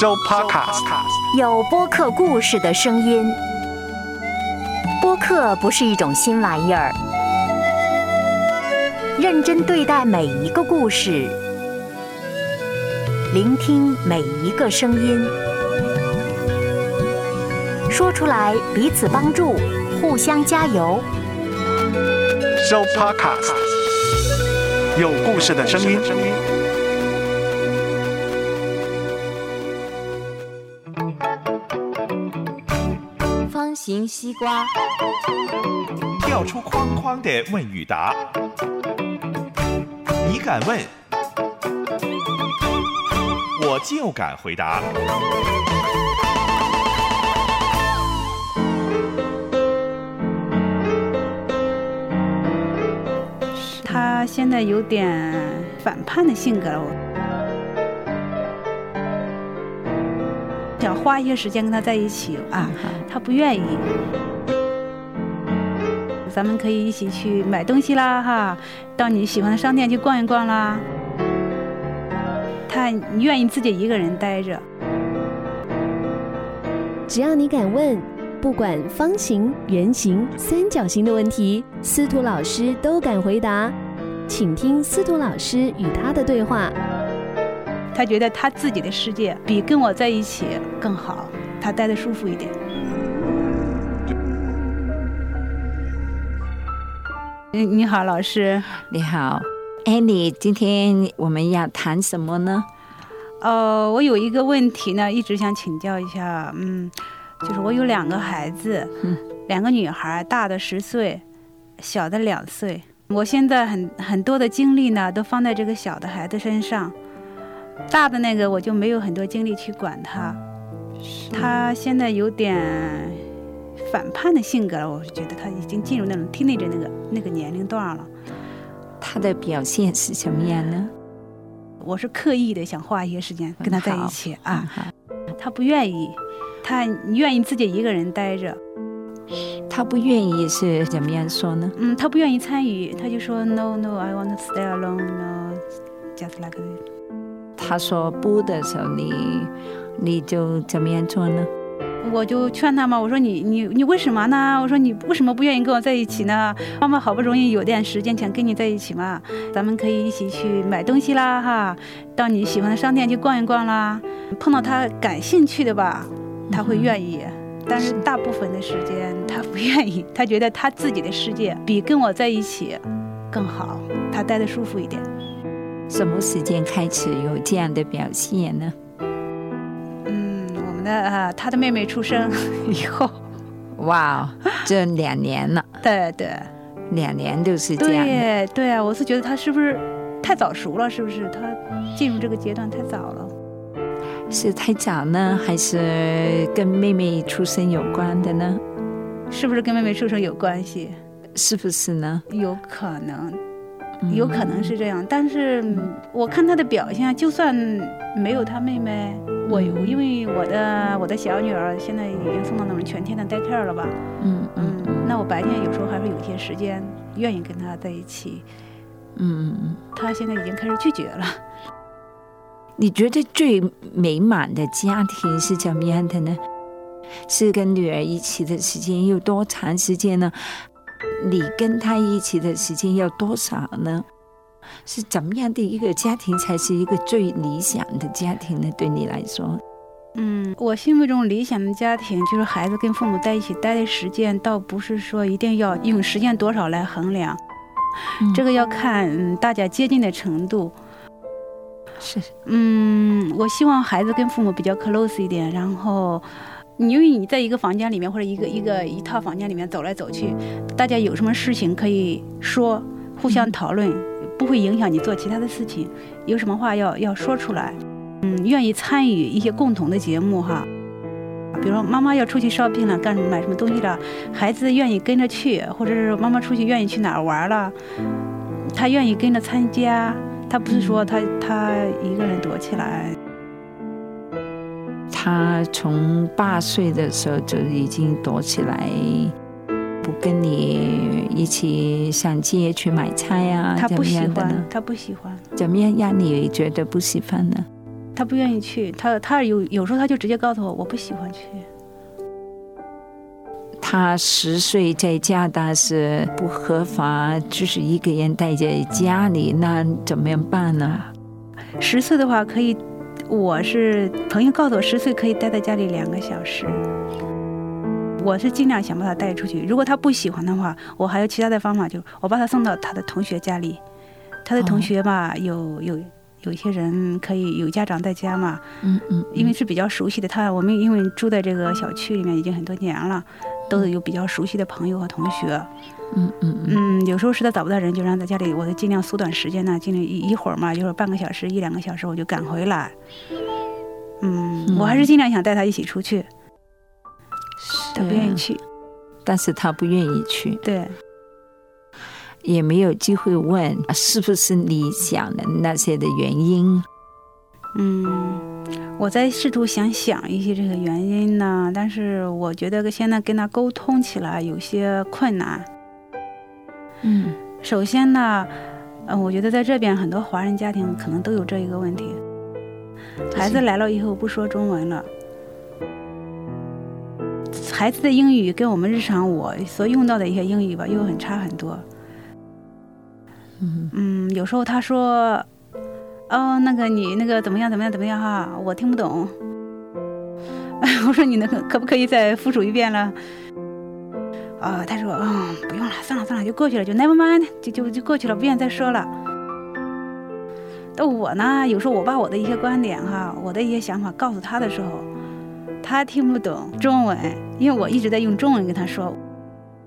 Show Podcast 有播客故事的声音。播客不是一种新玩意儿，认真对待每一个故事，聆听每一个声音，说出来彼此帮助，互相加油。Show Podcast 有故事的声音。形西瓜，跳出框框的问与答，你敢问，我就敢回答。他现在有点反叛的性格了，想花一些时间跟他在一起啊，他不愿意。咱们可以一起去买东西啦，哈，到你喜欢的商店去逛一逛啦。他愿意自己一个人待着。只要你敢问，不管方形、圆形、三角形的问题，司徒老师都敢回答。请听司徒老师与他的对话。他觉得他自己的世界比跟我在一起更好，他待得舒服一点。你好，老师。你好 Annie， 今天我们要谈什么呢？我有一个问题呢，一直想请教一下。就是我有两个孩子，两个女孩，大的10岁，小的2岁。我现在很多的精力呢都放在这个小的孩子身上，大的那个我就没有很多精力去管他。他现在有点反叛的性格了，我觉得他已经进入那种 teenager 那个年龄段了。他的表现是什么样呢？我是刻意的想花一些时间跟他在一起啊，他不愿意，他愿意自己一个人待着。他不愿意是怎么样说呢？他不愿意参与，他就说 No, I want to stay alone, no, just like this。他说不的时候，你就怎么样做呢？我就劝他嘛，我说你为什么呢？我说你为什么不愿意跟我在一起呢？妈妈好不容易有点时间想跟你在一起嘛，咱们可以一起去买东西啦，哈，到你喜欢的商店去逛一逛啦。碰到他感兴趣的吧，他会愿意，但是大部分的时间他不愿意，他觉得他自己的世界比跟我在一起更好，他待得舒服一点。什么时间开始有这样的表现呢？我们的他的妹妹出生以后。哇，这2年了。对，2年就是这样。对啊，我是觉得他是不是太早熟了？是不是他进入这个阶段太早了？是太早呢，还是跟妹妹出生有关的呢？是不是跟妹妹出生有关系？是不是呢？有可能是这样，但是我看他的表现，就算没有他妹妹，我因为我的小女儿现在已经送到那种全天的 daycare 了吧，那我白天有时候还是有些时间愿意跟他在一起，他现在已经开始拒绝了。你觉得最美满的家庭是怎么样的呢？是跟女儿一起的时间有多长时间呢？你跟他一起的时间要多少呢？是怎么样的一个家庭才是一个最理想的家庭呢？对你来说？我心目中理想的家庭就是孩子跟父母在一起待的时间，倒不是说一定要用时间多少来衡量，这个要看大家接近的程度。是。我希望孩子跟父母比较 close 一点，然后。因为你在一个房间里面，或者一套房间里面走来走去，大家有什么事情可以说，互相讨论，不会影响你做其他的事情。有什么话要说出来，愿意参与一些共同的节目哈。比如说妈妈要出去 shopping 了，干什么买什么东西了，孩子愿意跟着去，或者是妈妈出去愿意去哪儿玩了，他愿意跟着参加，他不是说他一个人躲起来。他从8岁的时候就已经躲起来，不跟你一起上街去买菜啊，他不喜欢。怎么样让你觉得不喜欢呢？他不愿意去，他有时候他就直接告诉我，我不喜欢去。他10岁在家，但是不合法，就是一个人待在家里，那怎么办呢？10岁的话可以，我是朋友告诉我10岁可以待在家里2个小时。我是尽量想把他带出去，如果他不喜欢的话，我还有其他的方法，就我把他送到他的同学家里。他的同学吧，有一些人可以有家长在家嘛，因为是比较熟悉的。我们因为住在这个小区里面已经很多年了，都是有比较熟悉的朋友和同学。有时候实在找不到人，就让在家里，我就尽量缩短时间呢，尽量一会儿嘛，就是半个小时1-2个小时，我就赶回来。我还是尽量想带他一起出去，他不愿意去，但是他不愿意去，对。也没有机会问是不是你想的那些的原因。我在试图想一些这个原因呢，但是我觉得现在跟他沟通起来有些困难。首先呢，我觉得在这边很多华人家庭可能都有这一个问题，孩子来了以后不说中文了，孩子的英语跟我们日常我所用到的一些英语吧，又很差很多。有时候他说，那个你那个怎么样哈，我听不懂。我说你可不可以再复述一遍了？他说不用了，算了，就过去了，就 never mind， 就过去了，不愿再说了。但我呢，有时候我把我的一些观点哈，我的一些想法告诉他的时候，他听不懂中文，因为我一直在用中文跟他说。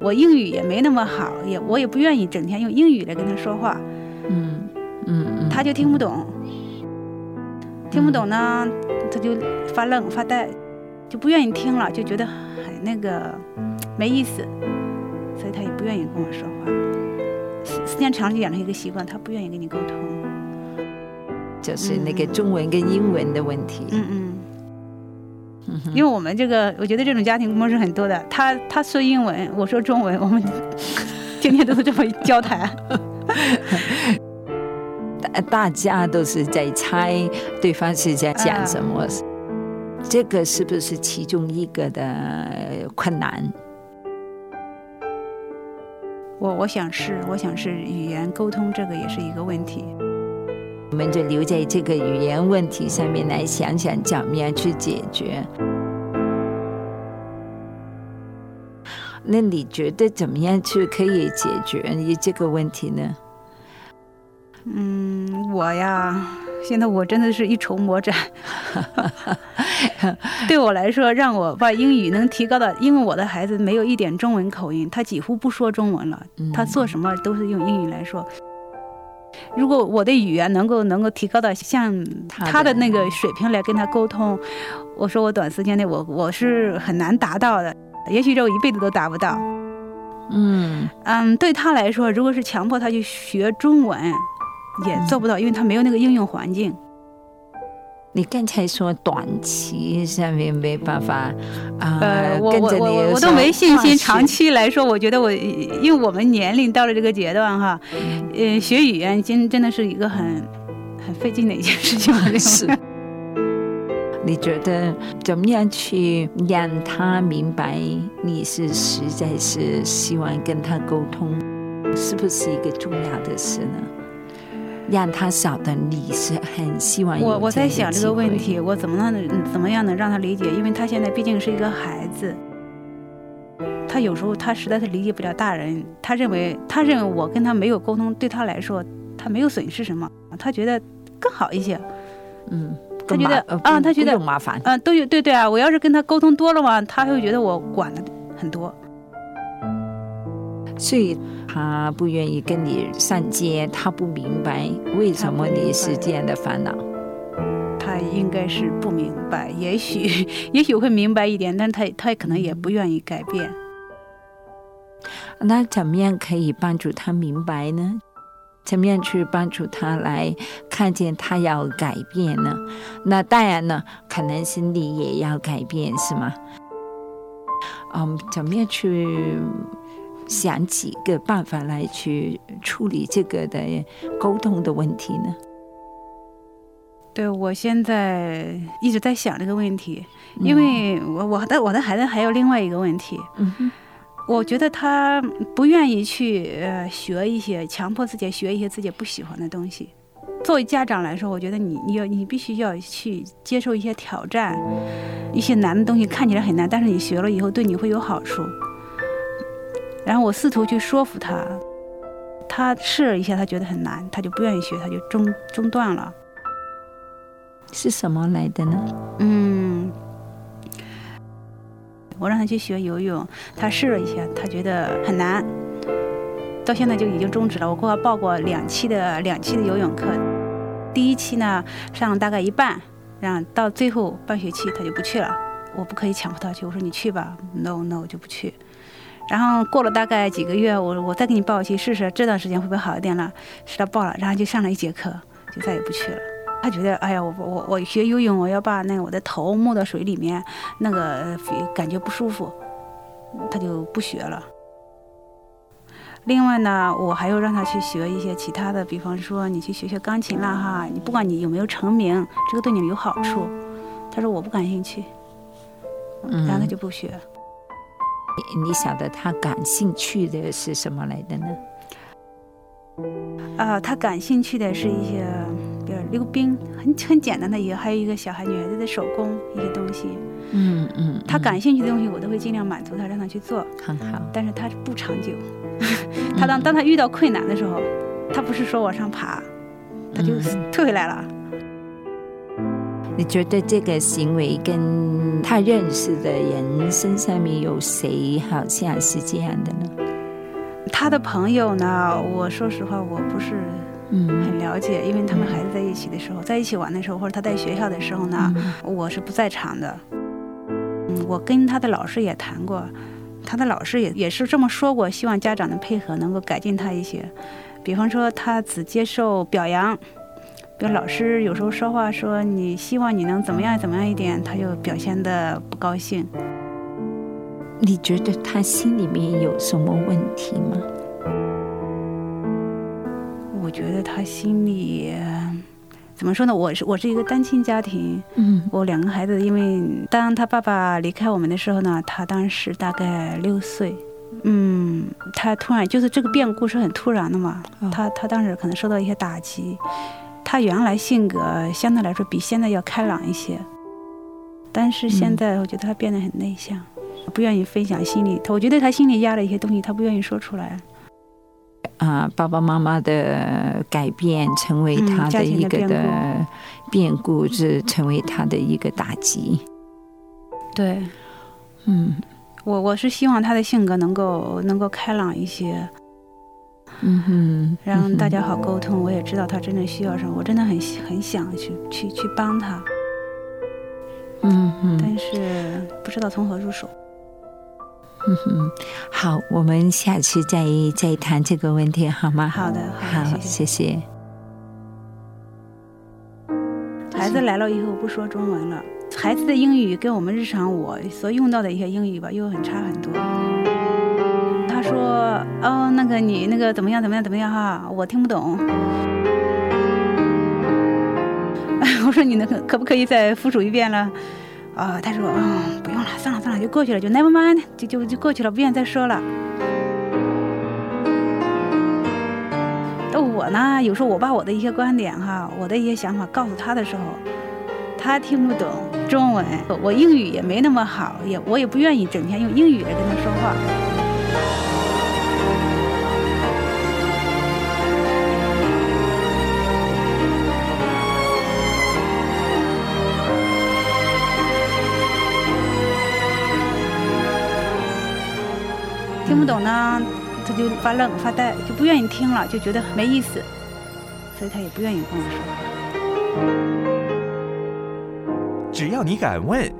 我英语也没那么好，我也不愿意整天用英语来跟他说话。他就听不懂，呢，他就发愣发呆，就不愿意听了，就觉得很那个没意思，所以他也不愿意跟我说话。时间长就养成一个习惯，他不愿意跟你沟通，就是那个中文跟英文的问题。因为我们这个，我觉得这种家庭模式很多的，他说英文，我说中文，我们天天都是这么交谈。大家都是在猜对方是在讲什么，这个是不是其中一个的困难？我想是语言沟通，这个也是一个问题。我们就留在这个语言问题上面来想想怎么样去解决。那你觉得怎么样去可以解决这个问题呢？我呀，现在我真的是一筹莫展。对我来说，让我把英语能提高到，因为我的孩子没有一点中文口音，他几乎不说中文了，他做什么都是用英语来说。如果我的语言能够提高到像他的那个水平来跟他沟通，我说我短时间内我是很难达到的，也许这我一辈子都达不到。对他来说，如果是强迫他去学中文，也做不到，因为他没有那个应用环境。你刚才说短期上面没办法跟着你我都没信心。长期来说，我觉得因为我们年龄到了这个阶段哈，学语言真的是一个很费劲的一件事情。是。你觉得怎么样去让他明白你是实在是希望跟他沟通，是不是一个重要的事呢？让他晓得你是很希望有这样的机会。我在想这个问题，我怎么样能让他理解？因为他现在毕竟是一个孩子，他有时候他实在是理解不了大人。他认为我跟他没有沟通，对他来说他没有损失什么，他觉得更好一些。他觉得他觉得麻烦。都有对啊，我要是跟他沟通多了嘛，他会觉得我管的很多。所以他不愿意跟你上街，他不明白为什么你是这样的烦恼。他应该是不明白，也许会明白一点，但他可能也不愿意改变。那怎么样可以帮助他明白呢？怎么样去帮助他来看见他要改变呢？那当然呢，可能是你也要改变，是吗？怎么样去想几个办法来去处理这个的沟通的问题呢？对，我现在一直在想这个问题，因为我的孩子还有另外一个问题，嗯，我觉得他不愿意去学一些，强迫自己学一些自己不喜欢的东西。作为家长来说，我觉得你必须要去接受一些挑战，一些难的东西看起来很难，但是你学了以后对你会有好处。然后我试图去说服他，他试了一下，他觉得很难，他就不愿意学，他就中断了。是什么来的呢？嗯，我让他去学游泳，他试了一下，他觉得很难，到现在就已经终止了。我给他报过两期的游泳课，第一期呢上了大概一半，然后到最后半学期他就不去了。我不可以强迫他去，我说你去吧 ，no 就不去。然后过了大概几个月，我再给你报一期试试，这段时间会不会好一点了？是他报了，然后就上了一节课，就再也不去了。他觉得，哎呀，我学游泳，我要把那个我的头没到水里面，那个感觉不舒服，他就不学了。另外呢，我还要让他去学一些其他的，比方说你去学学钢琴啦哈，你不管你有没有成名，这个对你有好处。他说我不感兴趣，然后他就不学。你晓得他感兴趣的是什么来的呢？他感兴趣的是一些，比如溜冰，很简单的一个，还有一个小孩女孩子的手工一些东西。嗯，他感兴趣的东西我都会尽量满足他，让他去做。很好，但是他不长久。他当他遇到困难的时候，他不是说往上爬，他就退回来了。你觉得这个行为跟他认识的人身上面有谁好像是这样的呢？他的朋友呢，我说实话我不是很了解，因为他们孩子在一起的时候，在一起玩的时候，或者他在学校的时候呢，我是不在场的。我跟他的老师也谈过，他的老师也是这么说过，希望家长的配合能够改进他一些。比方说他只接受表扬，比如老师有时候说话说你希望你能怎么样怎么样一点，他就表现得不高兴。你觉得他心里面有什么问题吗？我觉得他心里怎么说呢，我是一个单亲家庭，我两个孩子，因为当他爸爸离开我们的时候呢，他当时大概6岁。他突然就是这个变故是很突然的嘛，他当时可能受到一些打击。他原来性格相对来说比现在要开朗一些，但是现在我觉得他变得很内向，不愿意分享心里，我觉得他心里压了一些东西，他不愿意说出来。爸爸妈妈的改变成为他的一个的变故，是成为他的一个打击。对，我是希望他的性格能够开朗一些。让大家好沟通。我也知道他真的需要什么，我真的很想去帮他，但是不知道从何入手。好，我们下次再谈这个问题好吗？好的，好，谢谢。孩子来了以后不说中文了，孩子的英语跟我们日常我所用到的一些英语吧，又很差很多。他说那个你那个怎么样哈，我听不懂。我说你那个可不可以再复述一遍了？他说不用了，算了，就过去了，就 never mind， 就过去了，不愿意再说了。我呢，有时候我把我的一些观点哈，我的一些想法告诉他的时候，他听不懂中文，我英语也没那么好，我也不愿意整天用英语来跟他说话。听不懂呢，他就发愣发呆，就不愿意听了，就觉得没意思，所以他也不愿意跟我说。只要你敢问，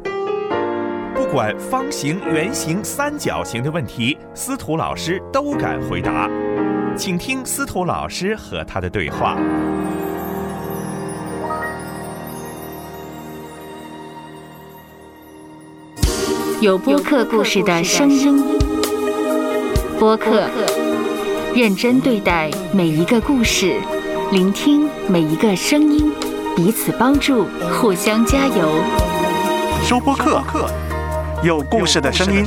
不管方形、圆形、三角形的问题，司徒老师都敢回答。请听司徒老师和他的对话。有播客故事的声音。播客，认真对待每一个故事，聆听每一个声音，彼此帮助，互相加油。收播客，有故事的声音。